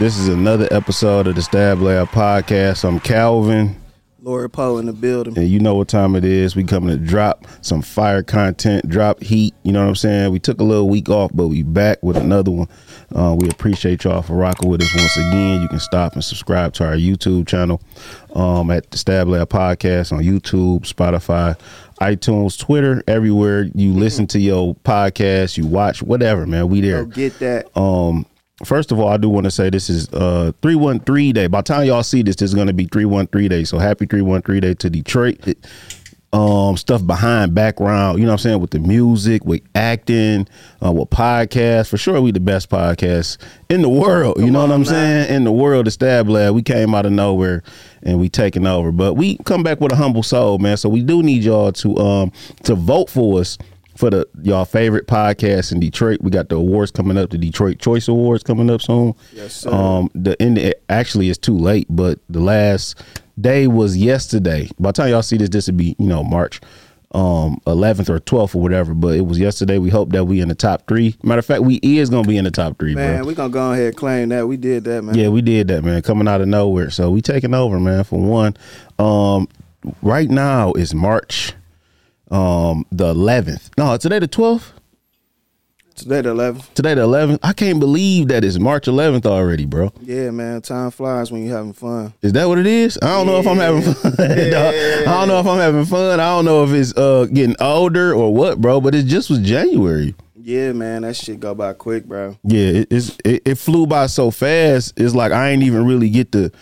This is another episode of the Stab Lab podcast. I'm Calvin. LORDDPOE in the building. And you know what time it is. We coming to drop some fire content, drop heat. You know what I'm saying? We took a little week off, but we back with another one. We appreciate y'all for rocking with us once again. You can stop and subscribe to our YouTube channel at the Stab Lab Podcast on YouTube, Spotify, iTunes, Twitter, everywhere you listen to your podcast, you watch, whatever, man. We there. Go get that. First of all, I do want to say this is 313 Day. By the time y'all see this, this is going to be 313 Day. So happy 313 Day to Detroit. Stuff behind, background, you know what I'm saying, with the music, with acting, with podcasts. For sure, we the best podcast in the world. You know what I'm saying? In the world, the Stab Lab. We came out of nowhere and we taking over. But we come back with a humble soul, man. So we do need y'all to vote for us. For the y'all favorite podcast in Detroit, we got the awards coming up. The Detroit Choice Awards coming up soon. Yes, sir. Actually, it's too late, but the last day was yesterday. By the time y'all see this, this would be March 11th or 12th or whatever. But it was yesterday. We hope that we in the top three. Matter of fact, we is gonna be in the top three, man. Bro. We gonna go ahead and claim that we did that, man. Yeah, we did that, man. Coming out of nowhere, so we taking over, man. For one, right now is March. The 11th. No, today the 12th? Today the 11th. Today the 11th. I can't believe that it's March 11th already, bro. Yeah, man. Time flies when you're having fun. Is that what it is? I don't know if I'm having fun. I don't know if I'm having fun. I don't know if it's getting older or what, bro, but it just was January. Yeah, man. That shit go by quick, bro. Yeah, it flew by so fast. It's like I ain't even really get to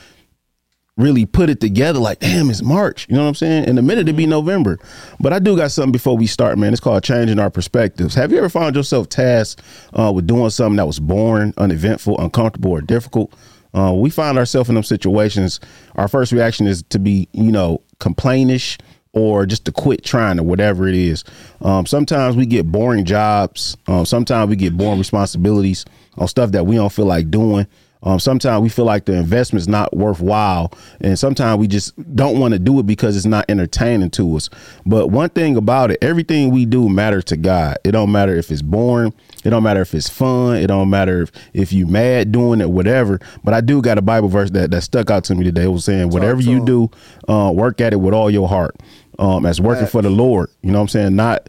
really put it together, like, damn, it's March. You know what I'm saying? In a minute, it'd be November. But I do got something before we start, man. It's called changing our perspectives. Have you ever found yourself tasked with doing something that was boring, uneventful, uncomfortable, or difficult? We find ourselves in them situations. Our first reaction is to be, complainish or just to quit trying or whatever it is. Sometimes we get boring jobs. Sometimes we get boring responsibilities on stuff that we don't feel like doing. Sometimes we feel like the investment's not worthwhile, and sometimes we just don't want to do it because it's not entertaining to us. But one thing about it, everything we do matters to God. It don't matter if it's boring. It don't matter if it's fun. It don't matter if you mad doing it, whatever. But I do got a Bible verse that stuck out to me today. It was saying, whatever you do, work at it with all your heart. As working for the Lord, you know what I'm saying? Not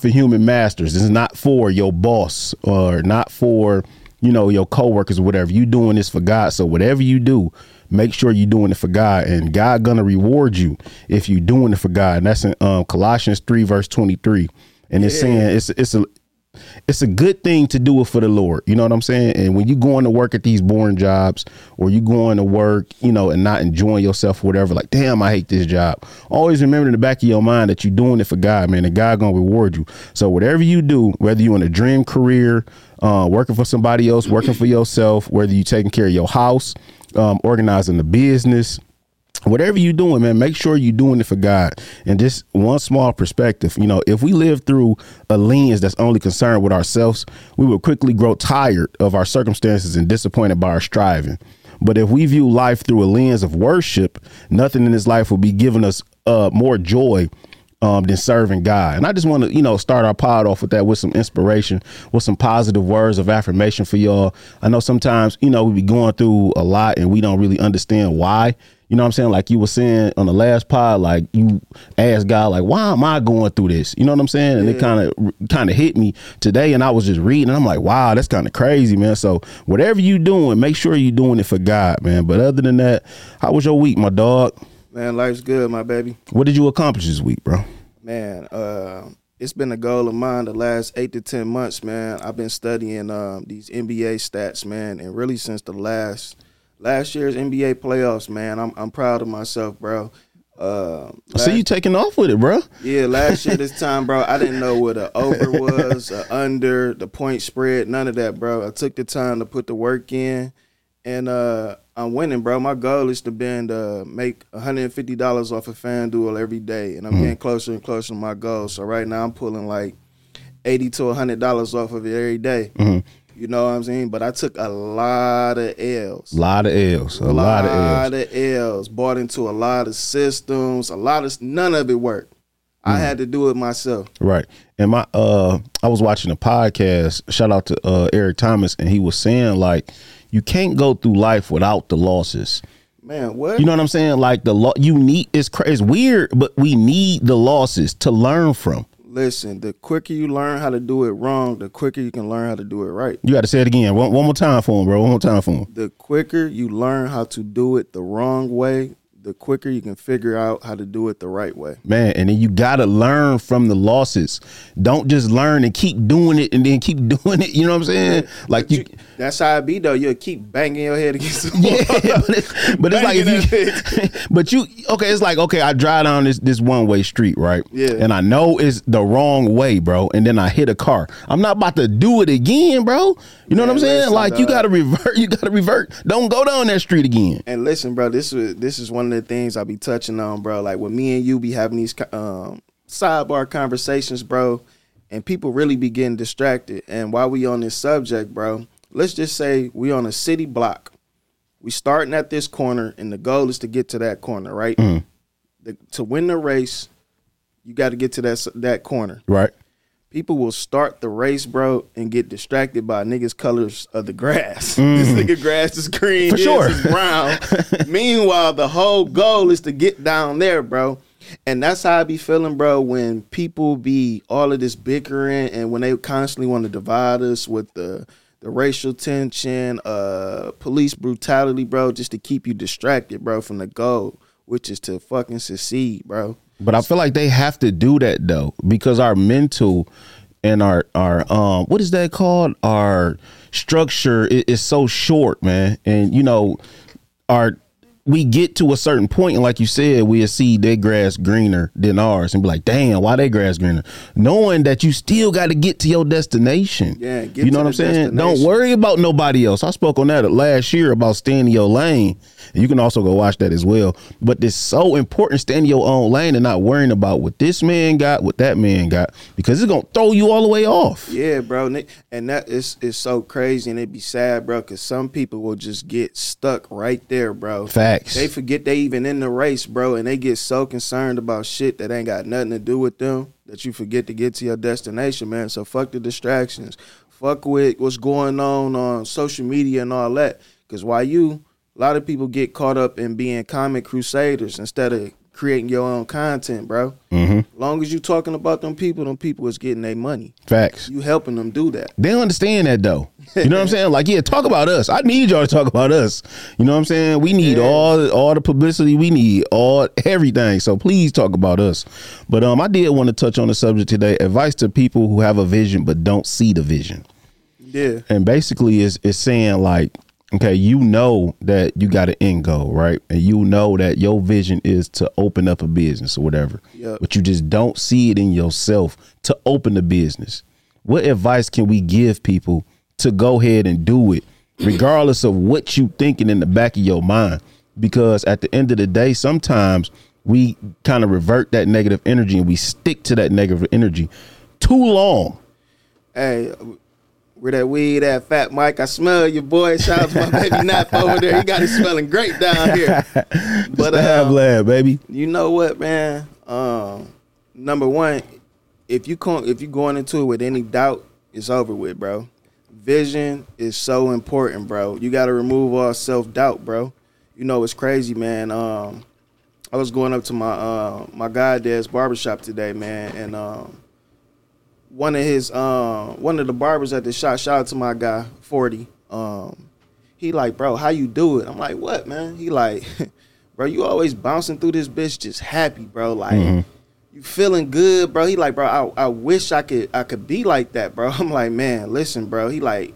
for human masters. This is not for your boss or not for your coworkers or whatever. You doing this for God. So whatever you do, make sure you're doing it for God, and God gonna reward you if you're doing it for God. And that's in Colossians 3 verse 23. And it's saying it's a good thing to do it for the Lord. You know what I'm saying? And when you going to work at these boring jobs, or you going to work, and not enjoying yourself or whatever, like, damn, I hate this job. Always remember in the back of your mind that you're doing it for God, man, and God going to reward you. So whatever you do, whether you in a dream career, working for somebody else, working for yourself, whether you taking care of your house, organizing the business, whatever you doing, man, make sure you doing it for God. And just one small perspective, if we live through a lens that's only concerned with ourselves, we will quickly grow tired of our circumstances and disappointed by our striving. But if we view life through a lens of worship, nothing in this life will be giving us more joy than serving God. And I just want to, start our pod off with that, with some inspiration, with some positive words of affirmation for y'all. I know sometimes, we be going through a lot and we don't really understand why. You know what I'm saying? Like you were saying on the last pod, like you asked God, like, why am I going through this? You know what I'm saying? And it kind of hit me today, and I was just reading, and I'm like, wow, that's kind of crazy, man. So whatever you doing, make sure you're doing it for God, man. But other than that, how was your week, my dog? Man, life's good, my baby. What did you accomplish this week, bro? Man, it's been a goal of mine the last 8 to 10 months, man. I've been studying these NBA stats, man, and really since the last year's NBA playoffs, man. I'm proud of myself, bro. So you taking off with it, bro? Yeah, last year this time, bro, I didn't know what an over was, an under, the point spread, none of that, bro. I took the time to put the work in, and I'm winning, bro. My goal is to make $150 off of FanDuel every day, and I'm getting closer and closer to my goal. So right now I'm pulling like $80 to $100 off of it every day. Mm-hmm. You know what I'm saying? But I took a lot of L's. A lot of L's. Bought into a lot of systems. None of it worked. I had to do it myself. Right. And my I was watching a podcast, shout out to Eric Thomas, and he was saying, like, you can't go through life without the losses. Man, what? You know what I'm saying? Like, the you need, it's weird, but we need the losses to learn from. Listen, the quicker you learn how to do it wrong, the quicker you can learn how to do it right. You got to say it again. One more time for him, bro. One more time for him. The quicker you learn how to do it the wrong way, the quicker you can figure out how to do it the right way. Man, and then you got to learn from the losses. Don't just learn and keep doing it and then keep doing it. You know what I'm saying? Yeah. Like you, that's how it be, though. You'll keep banging your head against the wall. Yeah, but it's like, if you, but you, okay, it's like, okay, I drive down this one-way street, right? Yeah. And I know it's the wrong way, bro. And then I hit a car. I'm not about to do it again, bro. You know what I'm saying? Like, you got to revert. You got to revert. Don't go down that street again. And listen, bro, this is one of the things I be touching on, bro. Like, when me and you be having these sidebar conversations, bro, and people really be getting distracted. And while we on this subject, bro, let's just say we on a city block. We starting at this corner, and the goal is to get to that corner, right? Mm. To win the race, you got to get to that corner. Right. People will start the race, bro, and get distracted by niggas' colors of the grass. This nigga grass is green, is brown. Meanwhile, the whole goal is to get down there, bro. And that's how I be feeling, bro, when people be all of this bickering and when they constantly want to divide us with the racial tension, police brutality, bro, just to keep you distracted, bro, from the goal, which is to fucking succeed, bro. But I feel like they have to do that, though, because our mental and our what is that called? Our structure is so short, man. And, you know, we get to a certain point, and like you said, we'll see their grass greener than ours and be like, damn, why they grass greener? Knowing that you still got to get to your destination. Yeah, get you know what I'm saying? Don't worry about nobody else. I spoke on that last year about staying in your lane. And you can also go watch that as well. But it's so important staying in your own lane and not worrying about what this man got, what that man got, because it's going to throw you all the way off. Yeah, bro. And that is so crazy, and it be sad, bro, because some people will just get stuck right there, bro. Fact. They forget they even in the race, bro, and they get so concerned about shit that ain't got nothing to do with them that you forget to get to your destination, man. So fuck the distractions. Fuck with what's going on social media and all that. Because a lot of people get caught up in being comment crusaders instead of creating your own content, bro. Mm-hmm. Long as you talking about them people is getting their money. Facts. You helping them do that. They don't understand that, though. You know what I'm saying? Like, yeah, talk about us. I need y'all to talk about us. You know what I'm saying? We need all the publicity. We need everything. So please talk about us. But I did want to touch on the subject today. Advice to people who have a vision but don't see the vision. Yeah. And basically it's saying, like, okay, you know that you got an end goal, right? And you know that your vision is to open up a business or whatever. Yep. But you just don't see it in yourself to open the business. What advice can we give people to go ahead and do it, regardless of what you thinking in the back of your mind? Because at the end of the day, sometimes we kind of revert that negative energy and we stick to that negative energy too long. Hey, where that weed at, Fat Mike? I smell you, boy. Shout out to my baby Nap over there. He got it smelling great down here. But Stab Lab, baby. You know what, man? Number one, if you going into it with any doubt, it's over with, bro. Vision is so important, bro. You got to remove all self-doubt, bro. You know, it's crazy, man. I was going up to my my guy dad's barbershop today, man, and one of the barbers at the shop, shout out to my guy, 40. He like, bro, how you do it? I'm like, what, man? He like, bro, you always bouncing through this bitch just happy, bro. Like, you feeling good, bro. He like, bro, I wish I could be like that, bro. I'm like, man, listen, bro. He like,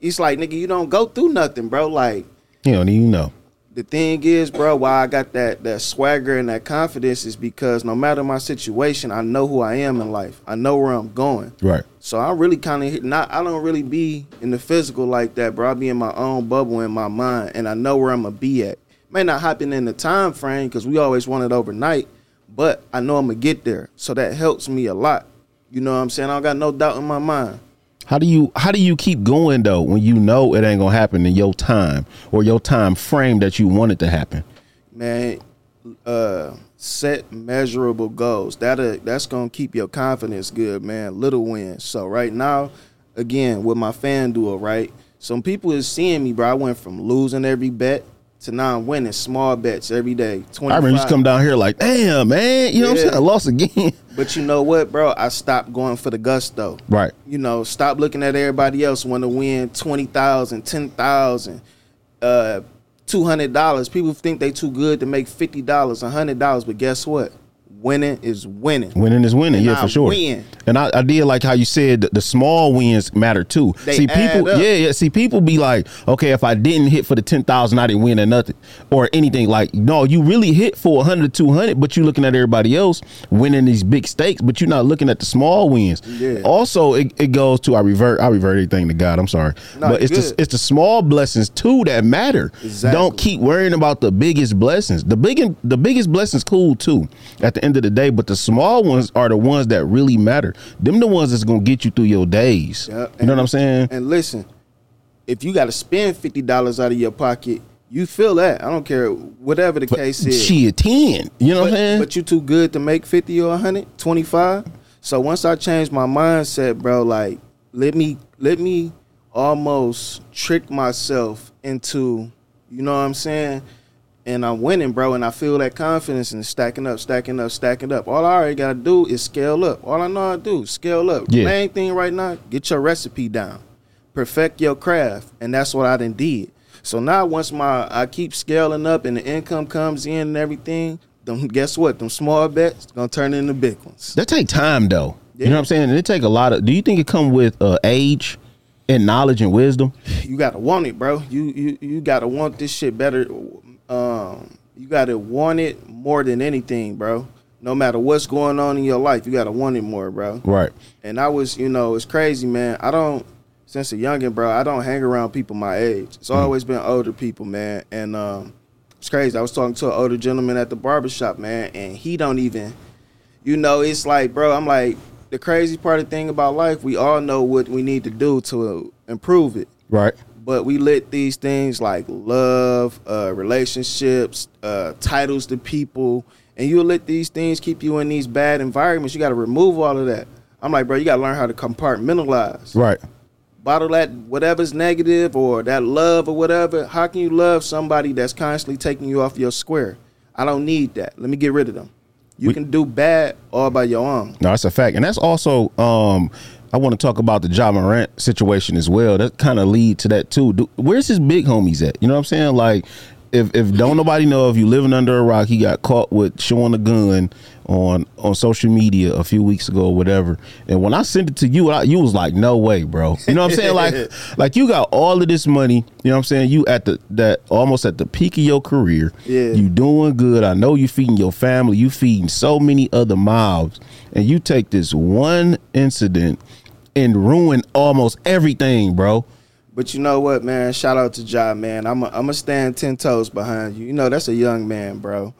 it's like, nigga, you don't go through nothing, bro. Like, you don't even know. The thing is, bro, why I got that swagger and that confidence is because no matter my situation, I know who I am in life. I know where I'm going. Right. So I really kind of I don't really be in the physical like that, bro. I be in my own bubble in my mind, and I know where I'm going to be at. May not happen in the time frame because we always want it overnight, but I know I'm going to get there. So that helps me a lot. You know what I'm saying? I don't got no doubt in my mind. How do you keep going, though, when you know it ain't going to happen in your time or your time frame that you want it to happen? Man, set measurable goals. That's going to keep your confidence good, man. Little wins. So right now, again, with my FanDuel, right, some people is seeing me, bro. I went from losing every bet to now I'm winning small bets every day. 25. I remember you just come down here like, damn, man. You know what I'm saying? I lost again. But you know what, bro? I stopped going for the gusto. Right. You know, stop looking at everybody else want to win $20,000, $10,000, $200. People think they too good to make $50, $100. But guess what? Winning is winning. Winning is winning, and yeah, for sure. Win. And I did like how you said the small wins matter too. They see people, up. Yeah. See people be like, okay, if I didn't hit for the 10,000, I didn't win or nothing or anything. Like, no, you really hit for 100, 200, but you looking at everybody else winning these big stakes, but you're not looking at the small wins. Yeah. Also, it goes to I revert everything to God. I'm sorry, no, but it's the small blessings too that matter. Exactly. Don't keep worrying about the biggest blessings. The biggest blessings cool too. At the end of the day, but the small ones are the ones that really matter. Them the ones that's gonna get you through your days. Yep. You know what I'm saying? And listen, if you gotta spend $50 out of your pocket, you feel that. I don't care whatever the case is. She a 10. You know what I'm saying? But you too good to make 50 or 100, 25. So once I changed my mindset, bro, like let me almost trick myself into, you know what I'm saying? And I'm winning, bro, and I feel that confidence and stacking up. All I already got to do is scale up. All I know how to do is scale up. Yeah. Main thing right now, get your recipe down. Perfect your craft, and that's what I done did. So now once I keep scaling up and the income comes in and everything, guess what? Them small bets going to turn into big ones. That take time, though. Yeah. You know what I'm saying? And it take a lot of – do you think it come with age? And knowledge and wisdom, you gotta want it, bro. You gotta want this shit better. You gotta want it more than anything, bro. No matter what's going on in your life, you gotta want it more, bro. Right. And I was, you know, it's crazy, man. Since a youngin', bro, I don't hang around people my age. It's always been older people, man. And it's crazy. I was talking to an older gentleman at the barbershop, man, and he don't even, you know, it's like, bro, I'm like. The crazy part of the thing about life, we all know what we need to do to improve it. Right. But we let these things like love, relationships, titles to people, and you let these things keep you in these bad environments. You got to remove all of that. I'm like, bro, you got to learn how to compartmentalize. Right. Bottle that whatever's negative or that love or whatever. How can you love somebody that's constantly taking you off your square? I don't need that. Let me get rid of them. You can do bad all by your own. No, that's a fact. And that's also, I want to talk about the Ja Morant situation as well. That kind of lead to that too. Where's his big homies at? You know what I'm saying? Like, if don't nobody know, if you living under a rock, he got caught with showing a gun on social media a few weeks ago or whatever. And when I sent it to you, you was like, no way, bro. You know what I'm saying? Like you got all of this money. You know what I'm saying? You almost at the peak of your career. Yeah. You doing good. I know you feeding your family. You feeding so many other mouths. And you take this one incident and ruin almost everything, bro. But you know what, man? Shout out to Ja, man. I'm a stand 10 toes behind you. You know, that's a young man, bro.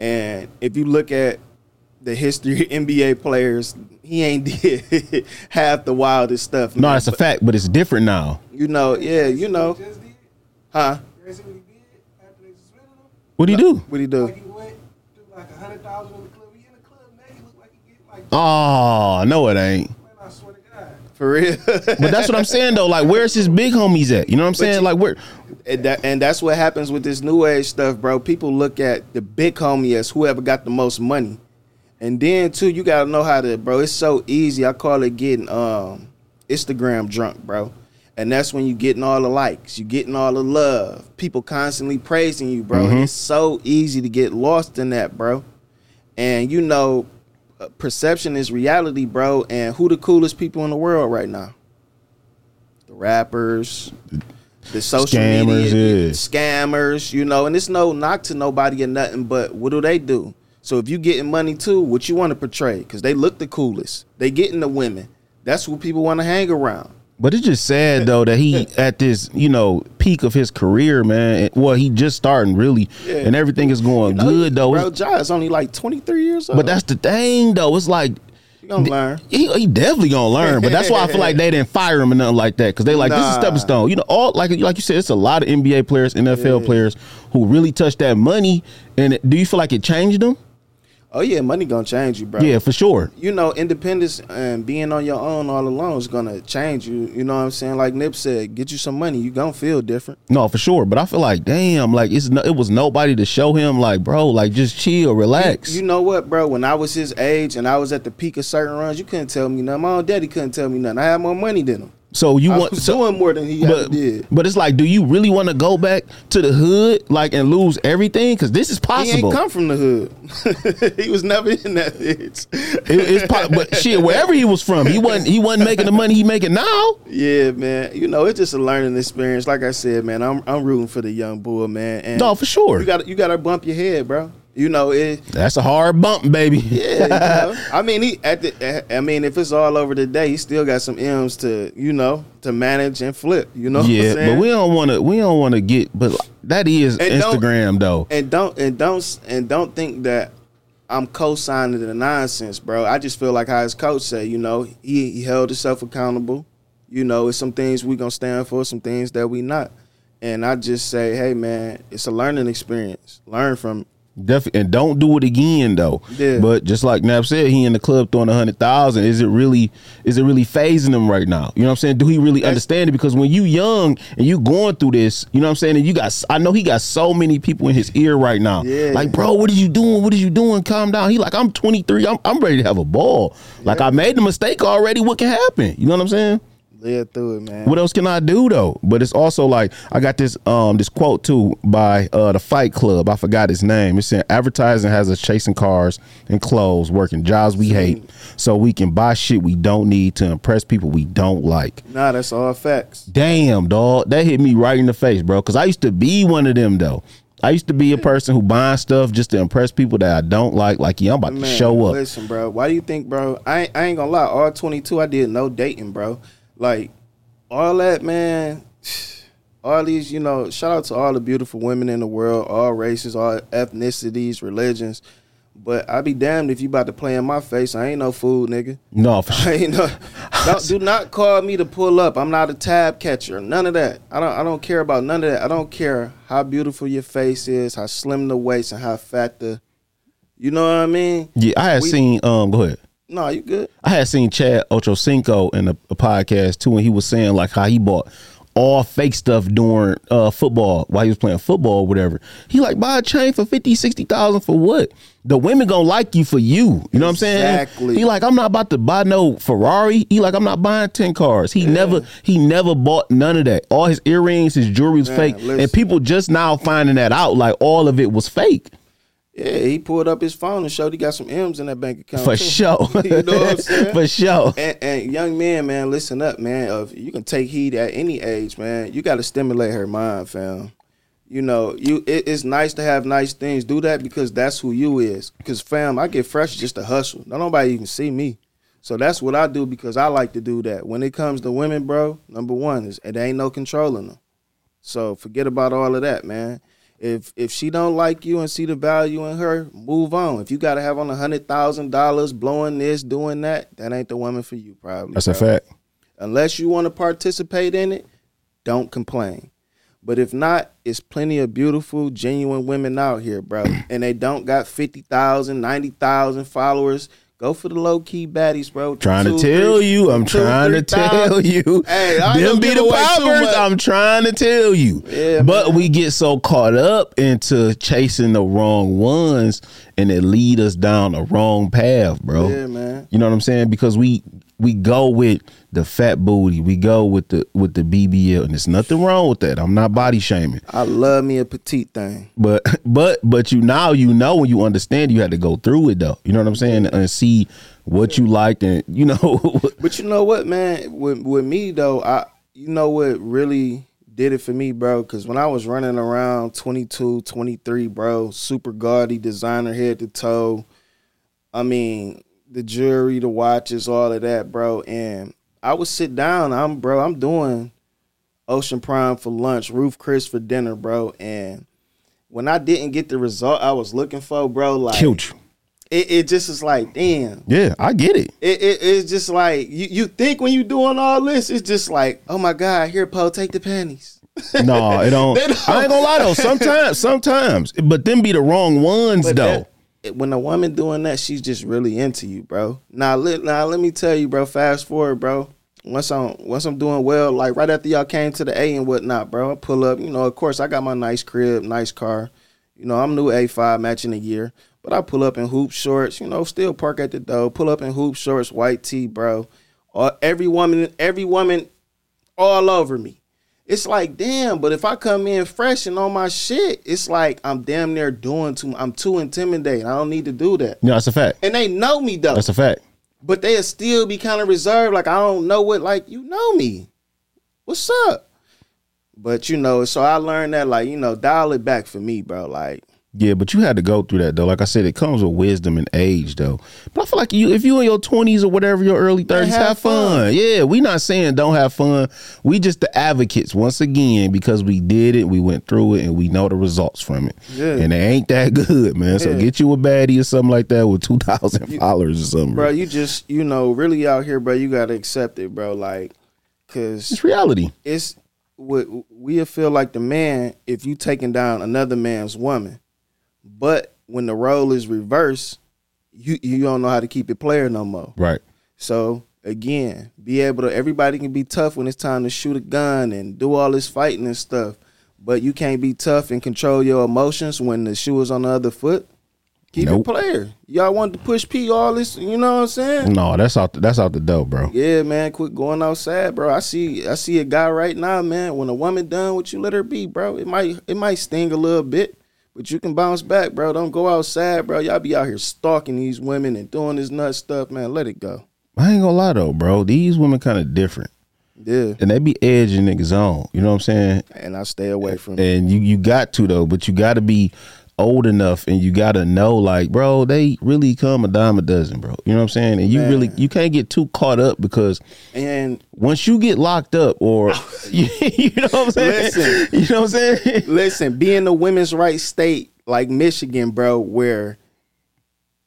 And if you look at the history of NBA players, he ain't did half the wildest stuff. No, it's a fact, but it's different now. You know, yeah, you know. Huh? What'd he do? What'd he do? He went to like 100,000 in the club. He in the club now. He looked like he get like. Oh, no, it ain't. For real. But that's what I'm saying, though. Like, where's his big homies at? You know what I'm saying? Like, where? And that's what happens with this new age stuff, bro. People look at the big homie as whoever got the most money. And then, too, you got to know how to, bro, it's so easy. I call it getting Instagram drunk, bro. And that's when you're getting all the likes. You're getting all the love. People constantly praising you, bro. Mm-hmm. And it's so easy to get lost in that, bro. And, you know, perception is reality, bro. And who the coolest people in the world right now? The rappers, the social media scammers, you know. And it's no knock to nobody or nothing, but what do? So if you getting money too, what you want to portray? Because they look the coolest. They getting the women. That's who people want to hang around. But it's just sad, though, that he at this, you know, peak of his career, man. Well, he just starting, really, and everything is going good, though. Bro, Ja is only like 23 years old. But that's the thing, though. It's like he gonna learn. He definitely gonna learn. But that's why I feel like they didn't fire him or nothing like that, because they like this is stepping stone. You know, all like you said, it's a lot of NBA players, NFL players who really touched that money. And do you feel like it changed them? Oh yeah, money gonna change you, bro. Yeah, for sure. You know, independence and being on your own all alone is gonna change you. You know what I'm saying? Like Nip said, get you some money, you gonna feel different. No, for sure. But I feel like, damn, like it was nobody to show him, like, bro, like just chill, relax. You know what, bro? When I was his age and I was at the peak of certain runs, you couldn't tell me nothing. My own daddy couldn't tell me nothing. I had more money than him. So you want doing more than he ever did. But it's like, do you really want to go back to the hood, like, and lose everything? Because this is possible. He ain't come from the hood. He was never in that bitch. But shit, wherever he was from, he wasn't making the money he making now. Yeah, man. You know, it's just a learning experience. Like I said, man, I'm rooting for the young boy, man. And no, for sure. You gotta bump your head, bro. You know it. That's a hard bump, baby. Yeah, you know? I mean, if it's all over today, he still got some M's to manage and flip. You know. Yeah, what I'm but we don't want to get. But that is and Instagram though. And don't think that I'm co-signing the nonsense, bro. I just feel like how his coach say, you know, he held himself accountable. You know, it's some things we gonna stand for, some things that we not. And I just say, hey man, it's a learning experience. Learn from it. Definitely, and don't do it again though. Yeah. But just like Nap said, he in the club throwing 100,000. Is it really phasing him right now? You know what I'm saying? Do he really understand it? Because when you young and you going through this, you know what I'm saying? And I know he got so many people in his ear right now. Yeah. Like, bro, what are you doing? What are you doing? Calm down. He like, I'm 23. I'm ready to have a ball. Yeah. Like I made the mistake already. What can happen? You know what I'm saying? Live through it, man. What else can I do though? But it's also like I got this this quote too by the Fight Club. I forgot his name. It said advertising has us chasing cars and clothes, working jobs we hate, so we can buy shit we don't need to impress people we don't like. Nah, that's all facts. Damn, dog, that hit me right in the face, bro. Because I used to be one of them though. I used to be a person who buying stuff just to impress people that I don't like. Like, yeah, I'm about to show up. Listen, bro. Why do you think, bro? I ain't gonna lie. All 22, I did no dating, bro. Like, all that, man, all these, you know, shout out to all the beautiful women in the world, all races, all ethnicities, religions. But I be damned if you about to play in my face. I ain't no fool, nigga. No, for sure. I ain't no, do not call me to pull up. I'm not a tab catcher. None of that. I don't care about none of that. I don't care how beautiful your face is, how slim the waist, and how fat the, you know what I mean? Yeah, I had seen, go ahead. No, you good. I had seen Chad Ochocinco in a podcast too, and he was saying like how he bought all fake stuff during football while he was playing football or whatever. He like buy a chain for $50,000-$60,000 for what? The women gonna like you for you. You know what I'm saying? Exactly. He like, I'm not about to buy no Ferrari. He like, I'm not buying 10 cars. He never bought none of that. All his earrings, his jewelry was fake. Listen. And people just now finding that out, like all of it was fake. Yeah, he pulled up his phone and showed he got some M's in that bank account. For sure. You know what I'm saying? For sure. And young man, listen up, man. You can take heed at any age, man. You got to stimulate her mind, fam. You know, it's nice to have nice things. Do that because that's who you is. Because, fam, I get fresh just to hustle. Don't nobody even see me. So that's what I do because I like to do that. When it comes to women, bro, number one, it ain't no controlling them. So forget about all of that, man. If she don't like you and see the value in her, move on. If you got to have on $100,000, blowing this, doing that, that ain't the woman for you probably. That's probably. A fact. Unless you want to participate in it, don't complain. But if not, it's plenty of beautiful, genuine women out here, bro. And they don't got 50,000, 90,000 followers. Go for the low-key baddies, bro. I'm trying to tell you. Hey, them be the poppers. I'm trying to tell you. Yeah, but man. We get so caught up into chasing the wrong ones, and it lead us down the wrong path, bro. Yeah, man. You know what I'm saying? Because we go with the fat booty. We go with the BBL, and there's nothing wrong with that. I'm not body shaming. I love me a petite thing. But you now you know when you understand you had to go through it though. You know what I'm saying? And see what you liked and you know. But you know what, man? With me though, you know what really did it for me, bro? Because when I was running around 22, 23, bro, super gaudy designer head to toe. I mean. The jewelry, the watches, all of that, bro. And I would sit down. I'm doing Ocean Prime for lunch, Ruth Chris for dinner, bro. And when I didn't get the result I was looking for, bro, like huge. It just is like, damn. Yeah, I get it. It's just like you think when you doing all this, it's just like, oh my God, here, Poe, take the panties. No, it don't. I ain't gonna lie though. Sometimes, but them be the wrong ones but though. when a woman doing that, she's just really into you, bro. Now let me tell you, bro, fast forward, bro. Once I'm doing well, like right after y'all came to the A and whatnot, bro, I pull up. You know, of course, I got my nice crib, nice car. You know, I'm new A5 matching a year. But I pull up in hoop shorts, you know, still park at the door. Pull up in hoop shorts, white tee, bro. Every woman all over me. It's like, damn, but if I come in fresh and on my shit, it's like I'm damn near I'm too intimidated. I don't need to do that. No, that's a fact. And they know me, though. That's a fact. But they'll still be kind of reserved, like, I don't know what, like, you know me. What's up? But, you know, so I learned that, like, you know, dial it back for me, bro, like. Yeah, but you had to go through that, though. Like I said, it comes with wisdom and age, though. But I feel like if you in your 20s or whatever, your early 30s, have fun. Yeah, we not saying don't have fun. We just the advocates, once again, because we did it, we went through it, and we know the results from it. Yeah. And they ain't that good, man. Yeah. So get you a baddie or something like that with 2,000 followers or something. Bro, you just, you know, really out here, bro, you got to accept it, bro. Like, because it's reality. It's what we feel like the man if you taking down another man's woman. But when the role is reversed, you don't know how to keep it player no more. Right. So, again, everybody can be tough when it's time to shoot a gun and do all this fighting and stuff. But you can't be tough and control your emotions when the shoe is on the other foot. Keep it player. Y'all want to push P all this, you know what I'm saying? No, that's out the door, bro. Yeah, man, quit going outside, bro. I see a guy right now, man, when a woman done what you let her be, bro, it might sting a little bit. But you can bounce back, bro. Don't go outside, bro. Y'all be out here stalking these women and doing this nut stuff, man. Let it go. I ain't gonna lie, though, bro. These women kind of different. Yeah. And they be edging niggas on. You know what I'm saying? And I stay away from it. And you got to, though. But you got to be old enough and you got to know, like, bro, they really come a dime a dozen, bro. You know what I'm saying? And man, you can't get too caught up because once you get locked up or... You know what I'm saying? Listen, you know what I'm saying? Listen, be in a women's rights state like Michigan, bro, where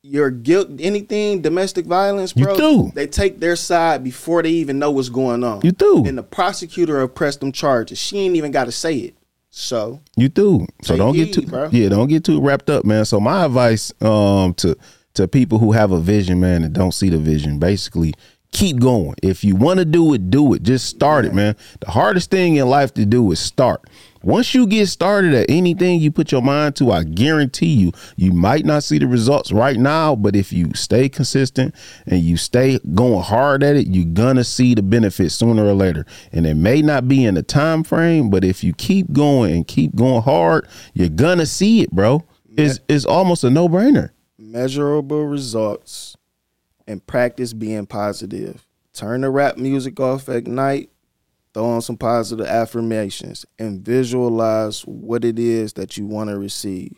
your guilt, anything, domestic violence, bro, they take their side before they even know what's going on. You do. And the prosecutor pressed them charges. She ain't even got to say it. So you do. So don't get too wrapped up, man. So my advice to people who have a vision, man, and don't see the vision, basically keep going. If you want to do it. Just start it, man. The hardest thing in life to do is start. Once you get started at anything you put your mind to, I guarantee you, you might not see the results right now, but if you stay consistent and you stay going hard at it, you're going to see the benefits sooner or later. And it may not be in the time frame, but if you keep going and keep going hard, you're going to see it, bro. It's almost a no-brainer. Measurable results and practice being positive. Turn the rap music off at night. Throw on some positive affirmations and visualize what it is that you want to receive.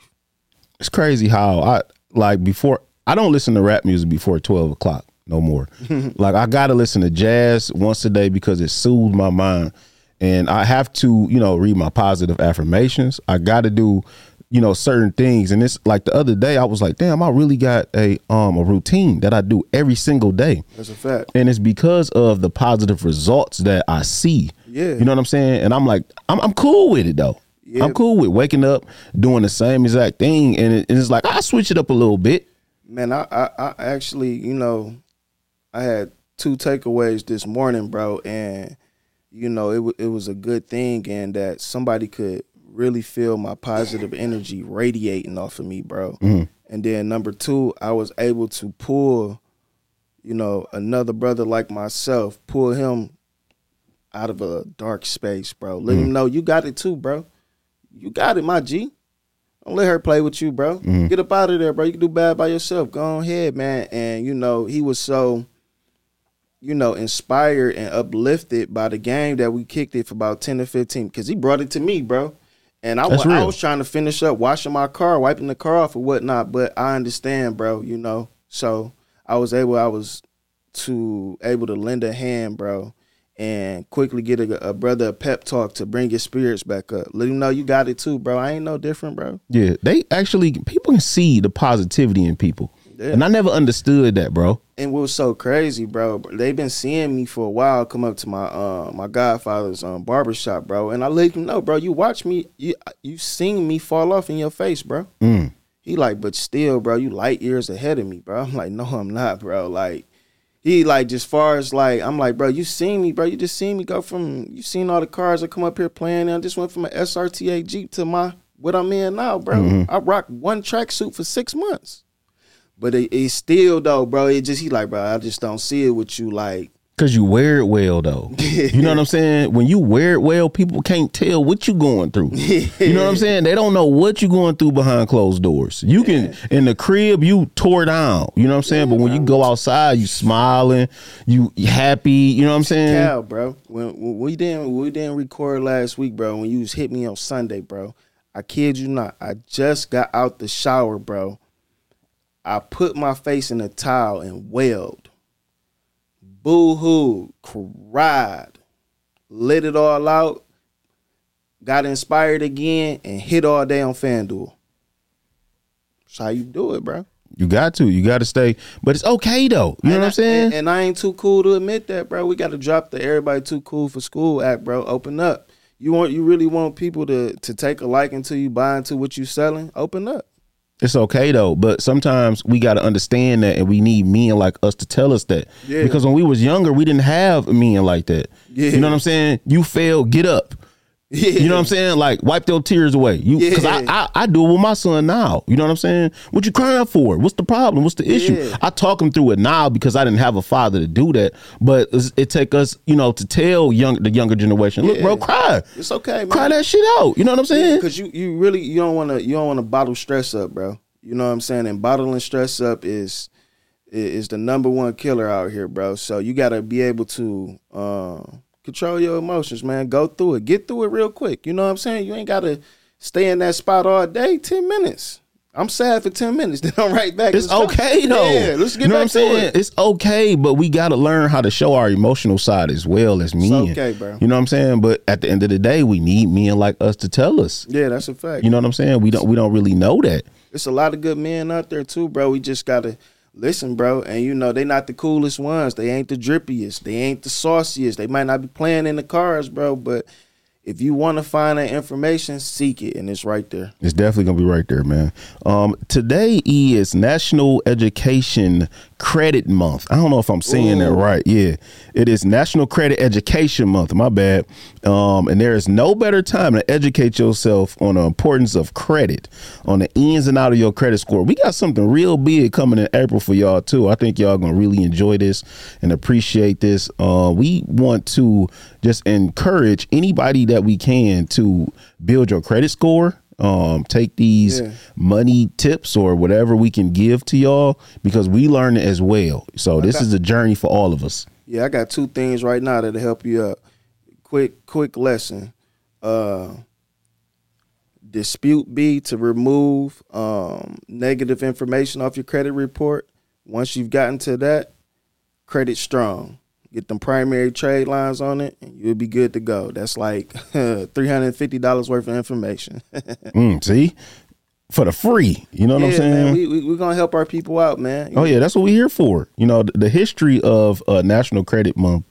It's crazy how I don't listen to rap music before 12 o'clock no more. Like, I got to listen to jazz once a day because it soothes my mind. And I have to, you know, read my positive affirmations. I got to do, you know, certain things. And it's like the other day I was like, damn, I really got a routine that I do every single day. That's a fact. And it's because of the positive results that I see. Yeah. You know what I'm saying? And I'm like, I'm cool with it, though. Yeah. I'm cool with waking up, doing the same exact thing. And it's like, I switch it up a little bit. Man, I actually, you know, I had 2 takeaways this morning, bro. And, you know, it was a good thing and that somebody could really feel my positive energy radiating off of me, bro. Mm. And then number 2, I was able to pull, you know, another brother like myself, pull him out of a dark space, bro. Let him know you got it too, bro. You got it, my G. Don't let her play with you, bro. Get up out of there, bro. You can do bad by yourself. Go ahead, man. And, you know, he was so, you know, inspired and uplifted by the game that we kicked it for about 10 to 15 because he brought it to me, bro. And I was trying to finish up washing my car, wiping the car off or whatnot, but I understand, bro, you know. So I was able to lend a hand, bro, and quickly get a brother a pep talk to bring his spirits back up. Let him know you got it too, bro. I ain't no different, bro. Yeah, people can see the positivity in people. Yeah. And I never understood that, bro. And what was so crazy, bro, they've been seeing me for a while come up to my my godfather's barbershop, bro. And I let him know, bro, you watch me, you seen me fall off in your face, bro. Mm. He like, but still, bro, you light years ahead of me, bro. I'm like, no, I'm not, bro. Like, he like, just far as like, I'm like, bro, you seen me, bro. You just seen me go from, you seen all the cars that come up here playing. And I just went from an SRTA Jeep to my, what I'm in now, bro. Mm-hmm. I rocked one tracksuit for 6 months. But it's still, though, bro, it just, he like, bro, I just don't see it with you, like. Because you wear it well, though. You know what I'm saying? When you wear it well, people can't tell what you going through. You know what I'm saying? They don't know what you going through behind closed doors. You can, in the crib, you tore down. You know what I'm saying? Yeah, but when you go outside, you smiling, you happy. You know what I'm saying? Yeah, bro. When we didn't record last week, bro, when you was hit me on Sunday, bro, I kid you not, I just got out the shower, bro. I put my face in a towel and wailed. Boo-hoo, cried, let it all out, got inspired again, and hit all day on FanDuel. That's how you do it, bro. You got to. You got to stay. But it's okay, though. You know what I'm saying? And I ain't too cool to admit that, bro. We got to drop the Everybody Too Cool for School act, bro. Open up. You really want people to take a liking to you, buy into what you selling? Open up. It's okay, though, but sometimes we got to understand that, and we need men like us to tell us that. Yeah. Because when we was younger, we didn't have men like that. Yeah. You know what I'm saying? You fail, get up. Yeah. You know what I'm saying? Like, wipe your tears away. Because I do it with my son now. You know what I'm saying? What you crying for? What's the problem? What's the issue? Yeah. I talk him through it now because I didn't have a father to do that. But it take us, you know, to tell the younger generation, look, bro, cry. It's okay, man. Cry that shit out. You know what I'm saying? Because you really you don't want to bottle stress up, bro. You know what I'm saying? And bottling stress up is the number one killer out here, bro. So you got to be able to. Control your emotions, man. Go through it. Get through it real quick. You know what I'm saying? You ain't got to stay in that spot all day. 10 minutes. I'm sad for 10 minutes. Then I'm right back. It's okay, though. Yeah, let's get back to it. You know what I'm saying? It's okay, but we got to learn how to show our emotional side as well as men. It's okay, bro. You know what I'm saying? But at the end of the day, we need men like us to tell us. Yeah, that's a fact. You know what I'm saying? We don't really know that. It's a lot of good men out there, too, bro. We just got to... Listen, bro, and you know, they not the coolest ones. They ain't the drippiest. They ain't the sauciest. They might not be playing in the cars, bro, but if you want to find that information, seek it, and it's right there. It's definitely going to be right there, man. Today is National Education Credit Month. I don't know if I'm saying that right. Yeah, it is National Credit Education Month. My bad. And there is no better time to educate yourself on the importance of credit, on the ins and out of your credit score. We got something real big coming in April for y'all too. I think y'all gonna really enjoy this and appreciate this. We want to just encourage anybody that we can to build your credit score. Take these money tips or whatever we can give to y'all, because we learn it as well. So this is a journey for all of us. Yeah, I got two things right now that'll help you up. Quick lesson. Dispute B to remove negative information off your credit report. Once you've gotten to that, Credit Strong. Get them primary trade lines on it, and you'll be good to go. That's like $350 worth of information. See? For the free. You know what I'm saying? Man, we're going to help our people out, man. Oh, yeah. That's what we're here for. You know, the history of National Credit Month,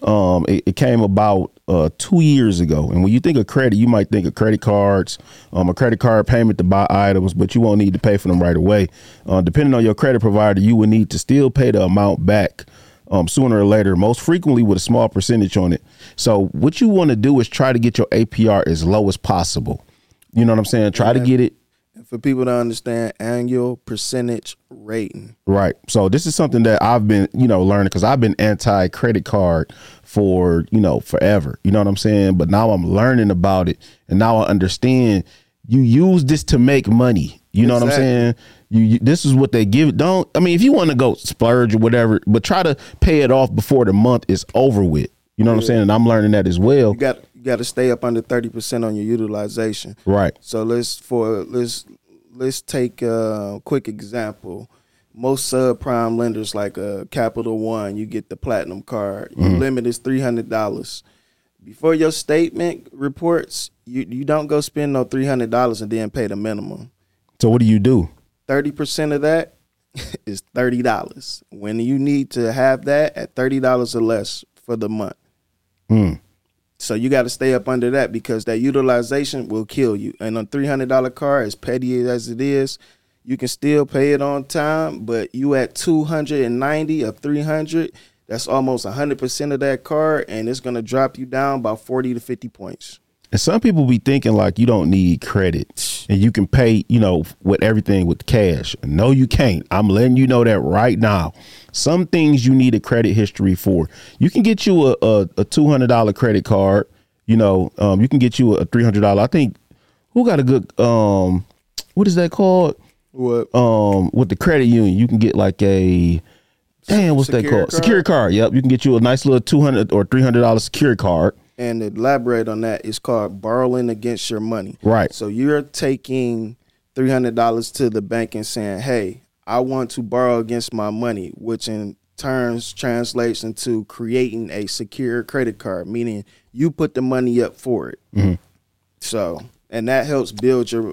it came about 2 years ago. And when you think of credit, you might think of credit cards, a credit card payment to buy items, but you won't need to pay for them right away. Depending on your credit provider, you will need to still pay the amount back sooner or later, most frequently with a small percentage on it. So what you want to do is try to get your APR as low as possible. You know what I'm saying? Try to get it. For people to understand, annual percentage rating. Right. So this is something that I've been, learning, because I've been anti-credit card for, forever. You know what I'm saying? But now I'm learning about it, and now I understand you use this to make money. You know what I'm saying? This is what they give. If you want to go splurge or whatever, but try to pay it off before the month is over with. You know what I'm saying? And I'm learning that as well. You got to stay up under 30% on your utilization. Right. So let's take a quick example. Most subprime lenders like Capital One, you get the Platinum card. Your limit is $300. Before your statement reports, you don't go spend no $300 and then pay the minimum. So what do you do? 30% of that is $30. When you need to have that at $30 or less for the month. So you got to stay up under that, because that utilization will kill you. And a $300 car, as petty as it is, You can still pay it on time, but you at 290 or 300, that's almost 100% of that card, and it's going to drop you down by 40 to 50 points. And some people be thinking like you don't need credit and you can pay, you know, with everything with cash. No, you can't. I'm letting you know that right now. Some things you need a credit history for. You can get you a $200 credit card. You know, you can get you a $300. I think who got a good what is that called? What? With the credit union, you can get like a what's that called? Secure card. Yep, you can get you a nice little $200 or $300 secure card. And to elaborate on that, it's called borrowing against your money. Right. So you're taking $300 to the bank and saying, hey, I want to borrow against my money, which in turns translates into creating a secure credit card, meaning you put the money up for it. Mm-hmm. So, and that helps build your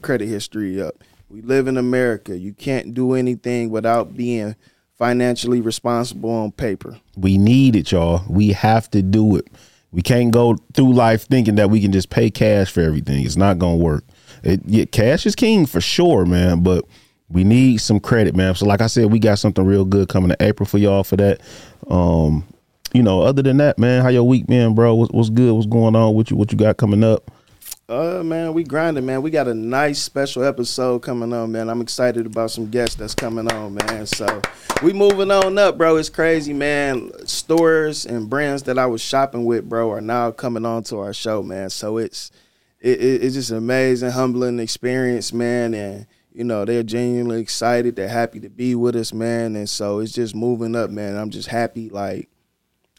credit history up. We live in America. You can't do anything without being financially responsible on paper. We need it, y'all. We have to do it. We can't go through life thinking that we can just pay cash for everything. It's not gonna work. Cash is king for sure, man, but we need some credit, man. So like I said, we got something real good coming in April for y'all for that. You know, other than that, man, how your week been, bro? What's good? What's going on with you? What you got coming up? Man, we grinding, man. We got a nice special episode coming on, man. I'm excited about some guests that's coming on, man. So we moving on up, bro. It's crazy, man. Stores and brands that I was shopping with, bro, are now coming on to our show, man. So it's just an amazing, humbling experience, man. And, you know, they're genuinely excited. They're happy to be with us, man. And so it's just moving up, man. I'm just happy, like,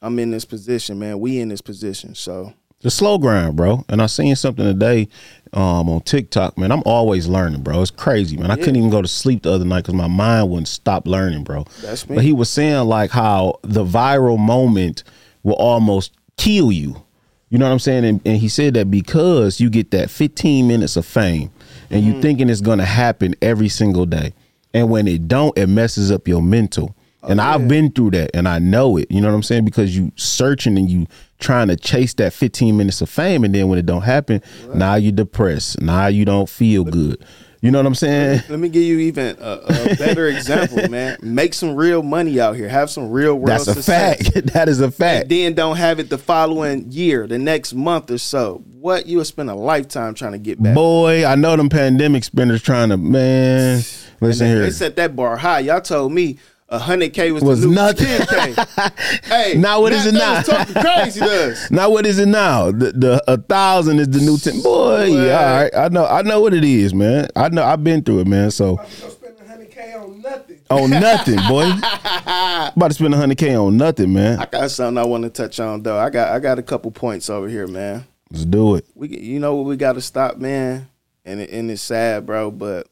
I'm in this position, man. We in this position, so. The slow grind, bro. And I seen something today on TikTok, man. I'm always learning, bro. It's crazy, man. I couldn't even go to sleep the other night because my mind wouldn't stop learning, bro. That's me. But he was saying, like, how the viral moment will almost kill you. You know what I'm saying? And he said that because you get that 15 minutes of fame and you thinking it's going to happen every single day. And when it don't, it messes up your mental. And I've been through that, and I know it. You know what I'm saying? Because you searching and you trying to chase that 15 minutes of fame, and then when it don't happen, now you're depressed. Now you don't feel good. You know what I'm saying? Let me give you even a better example, man. Make some real money out here. Have some real world success. That's a fact. That is a fact. And then don't have it the following year, the next month or so. What? You'll spend a lifetime trying to get back. Boy, I know them pandemic spenders trying to, man. Listen here. They set that bar high. Y'all told me. 100K was the new nothing. 10K. Hey, now what is it now? Talking crazy to us. Now what is it now? The 1,000 is the new 10. Boy, all right. I know what it is, man. I know. I've been through it, man. So. I'm about to spend 100K on nothing. On nothing, boy. About to spend 100K on nothing, man. I got something I want to touch on though. I got a couple points over here, man. Let's do it. You know what we got to stop, man. And it's sad, bro. But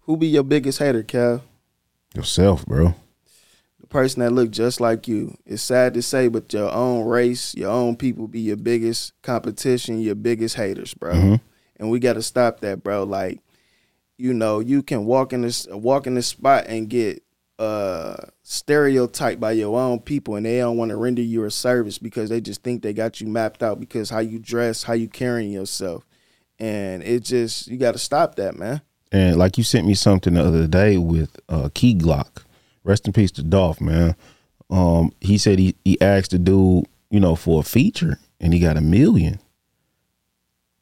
who be your biggest hater, Cal? Yourself, bro. Person that look just like you. It's sad to say, but your own race, your own people be your biggest competition, your biggest haters, bro. Mm-hmm. And we got to stop that, bro. Like, you know, you can walk in this spot and get stereotyped by your own people, and they don't want to render you a service because they just think they got you mapped out because how you dress, how you carrying yourself. And it just, you got to stop that, man. And like you sent me something the other day with Key Glock. Rest in peace to Dolph, man. He said he asked the dude, you know, for a feature, and he got $1 million.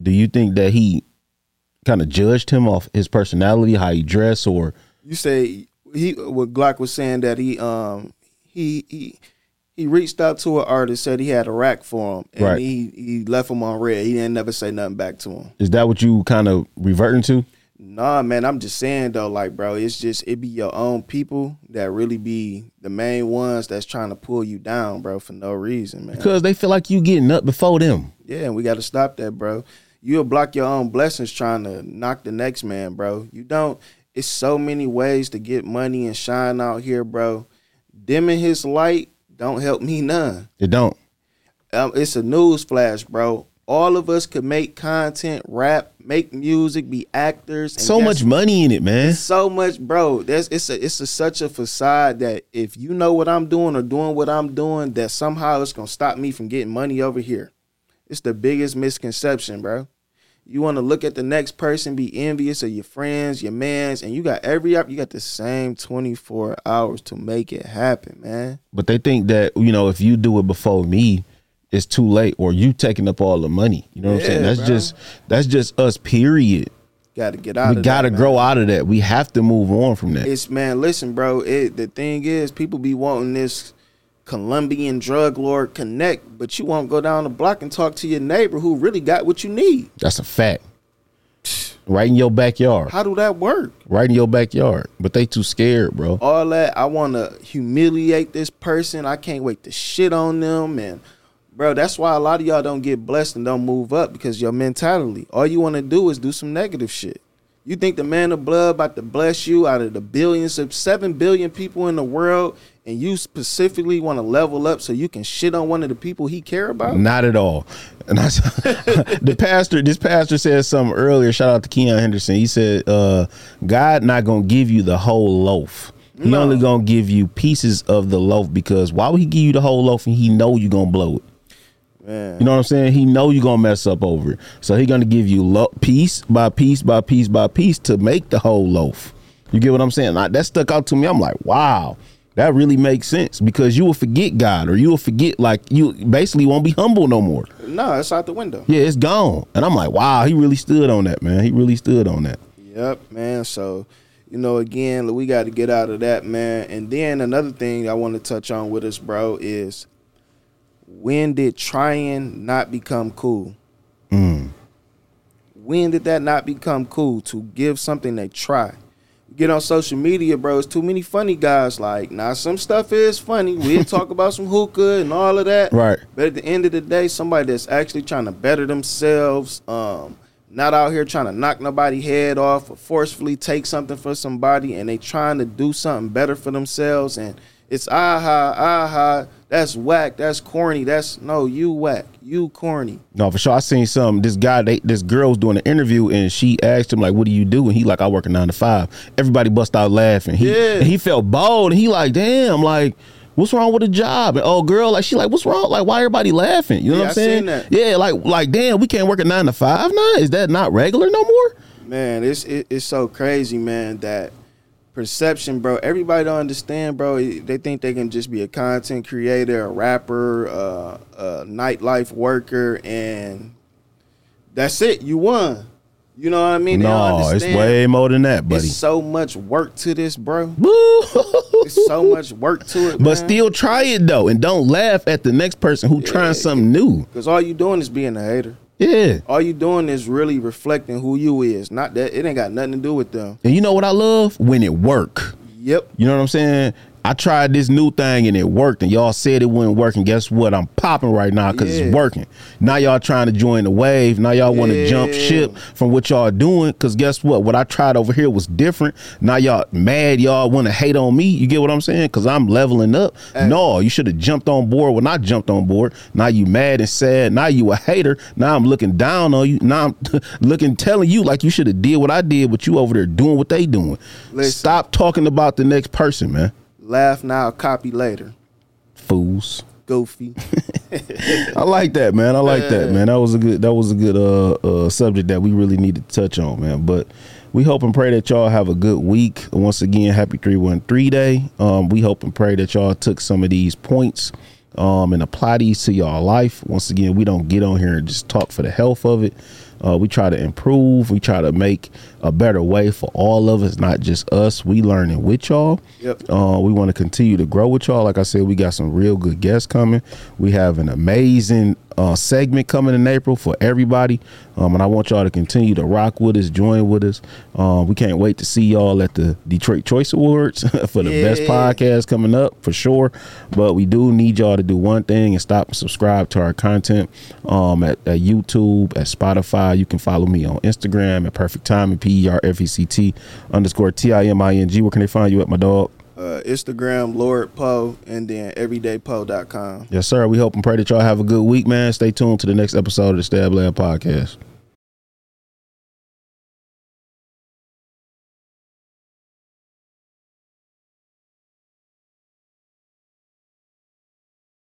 Do you think that he kind of judged him off his personality, how he dressed, or you say what Glock was saying that he reached out to an artist, said he had a rack for him, and right. he left him on red. He didn't never say nothing back to him. Is that what you kind of reverting to? Nah, man, I'm just saying, though, like, bro, it's just, it be your own people that really be the main ones that's trying to pull you down, bro, for no reason, man. Because they feel like you getting up before them. Yeah, and we got to stop that, bro. You'll block your own blessings trying to knock the next man, bro. You don't. It's so many ways to get money and shine out here, bro. Dimming his light don't help me none. It don't. It's a news flash, bro. All of us could make content, rap, make music, be actors. And so much money in it, man. So much, bro. It's such a facade that if you know what I'm doing or doing what I'm doing, that somehow it's going to stop me from getting money over here. It's the biggest misconception, bro. You want to look at the next person, be envious of your friends, your mans, and you got the same 24 hours to make it happen, man. But they think that, you know, if you do it before me, it's too late, or you taking up all the money. You know what I'm saying? That's just us, period. Gotta get out of that. We gotta grow out of that. We have to move on from that. It's, man, listen, bro, the thing is, people be wanting this Colombian drug lord connect, but you won't go down the block and talk to your neighbor who really got what you need. That's a fact. Right in your backyard. How do that work? Right in your backyard. But they too scared, bro. All that, I want to humiliate this person. I can't wait to shit on them. And, bro, that's why a lot of y'all don't get blessed and don't move up, because your mentality. All you want to do is do some negative shit. You think the man of blood about to bless you out of the billions of 7 billion people in the world, and you specifically want to level up so you can shit on one of the people he care about? Not at all. And I, this pastor said something earlier. Shout out to Keon Henderson. He said, "God not gonna give you the whole loaf. He only gonna give you pieces of the loaf, because why would he give you the whole loaf and he know you gonna blow it? Man. You know what I'm saying? He know you're going to mess up over it. So he's going to give you piece by piece by piece by piece to make the whole loaf. You get what I'm saying? That stuck out to me. I'm like, wow, that really makes sense, because you will forget God, or you will forget, like, you basically won't be humble no more. No, it's out the window. Yeah, it's gone. And I'm like, wow, he really stood on that, man. He really stood on that. Yep, man. So, you know, again, we got to get out of that, man. And then another thing I want to touch on with us, bro, is, when did trying not become cool? When did that not become cool, to give something a try? Get on social media, bro. It's too many funny guys. Like, now, some stuff is funny. We'll talk about some hookah and all of that. Right. But at the end of the day, somebody that's actually trying to better themselves, not out here trying to knock nobody's head off or forcefully take something for somebody, and they trying to do something better for themselves, and it's aha, that's whack, that's corny, that's, no, you whack, you corny. No, for sure. I seen some, this girl's doing an interview, and she asked him, like, what do you do? And he like, I work a 9 to 5. Everybody bust out laughing. And he felt bold, and he like, damn, like, what's wrong with a job? And old girl, like, she like, what's wrong? Like, why everybody laughing? You know what I'm saying? Seen that. Yeah, like, damn, we can't work a 9 to 5 now? Is that not regular no more? Man, it's so crazy, man, that perception, bro. Everybody don't understand, bro. They think they can just be a content creator, a rapper, a nightlife worker, and that's it. You won. You know what I mean? No, it's way more than that, buddy. It's so much work to this, bro. It's so much work to it, man. But still try it, though, and don't laugh at the next person who trying something new. Because all you doing is being a hater. Yeah. All you doing is really reflecting who you is. Not that it ain't got nothing to do with them. And you know what I love? When it work. Yep. You know what I'm saying? I tried this new thing and it worked, and y'all said it wouldn't work, and guess what? I'm popping right now because it's working. Now y'all trying to join the wave. Now y'all want to jump ship from what y'all doing, because guess what? What I tried over here was different. Now y'all mad. Y'all want to hate on me. You get what I'm saying? Because I'm leveling up. Hey. No, you should have jumped on board when I jumped on board. Now you mad and sad. Now you a hater. Now I'm looking down on you. Now I'm telling you like you should have did what I did, but you over there doing what they doing. Listen. Stop talking about the next person, man. Laugh now, copy later. Fools. Goofy. I like that, man. I like that, man. That was a good subject that we really needed to touch on, man. But we hope and pray that y'all have a good week. Once again, happy 313 Day. We hope and pray that y'all took some of these points and apply these to y'all life. Once again, we don't get on here and just talk for the health of it. We try to improve. We try to make a better way for all of us, not just us. We learning with y'all. Yep. We want to continue to grow with y'all. Like I said, we got some real good guests coming. We have an amazing segment coming in April for everybody. And I want y'all to continue to rock with us, join with us. We can't wait to see y'all at the Detroit Choice Awards for the best podcast coming up, for sure. But we do need y'all to do one thing and stop and subscribe to our content at YouTube, at Spotify. You can follow me on Instagram at Perfect Timing, PERFECT_TIMING. Where can they find you at, my dog? Instagram, LORDDPOE, and then everydaypoe.com. Yes, sir. We hope and pray that y'all have a good week, man. Stay tuned to the next episode of the Stab Lab Podcast.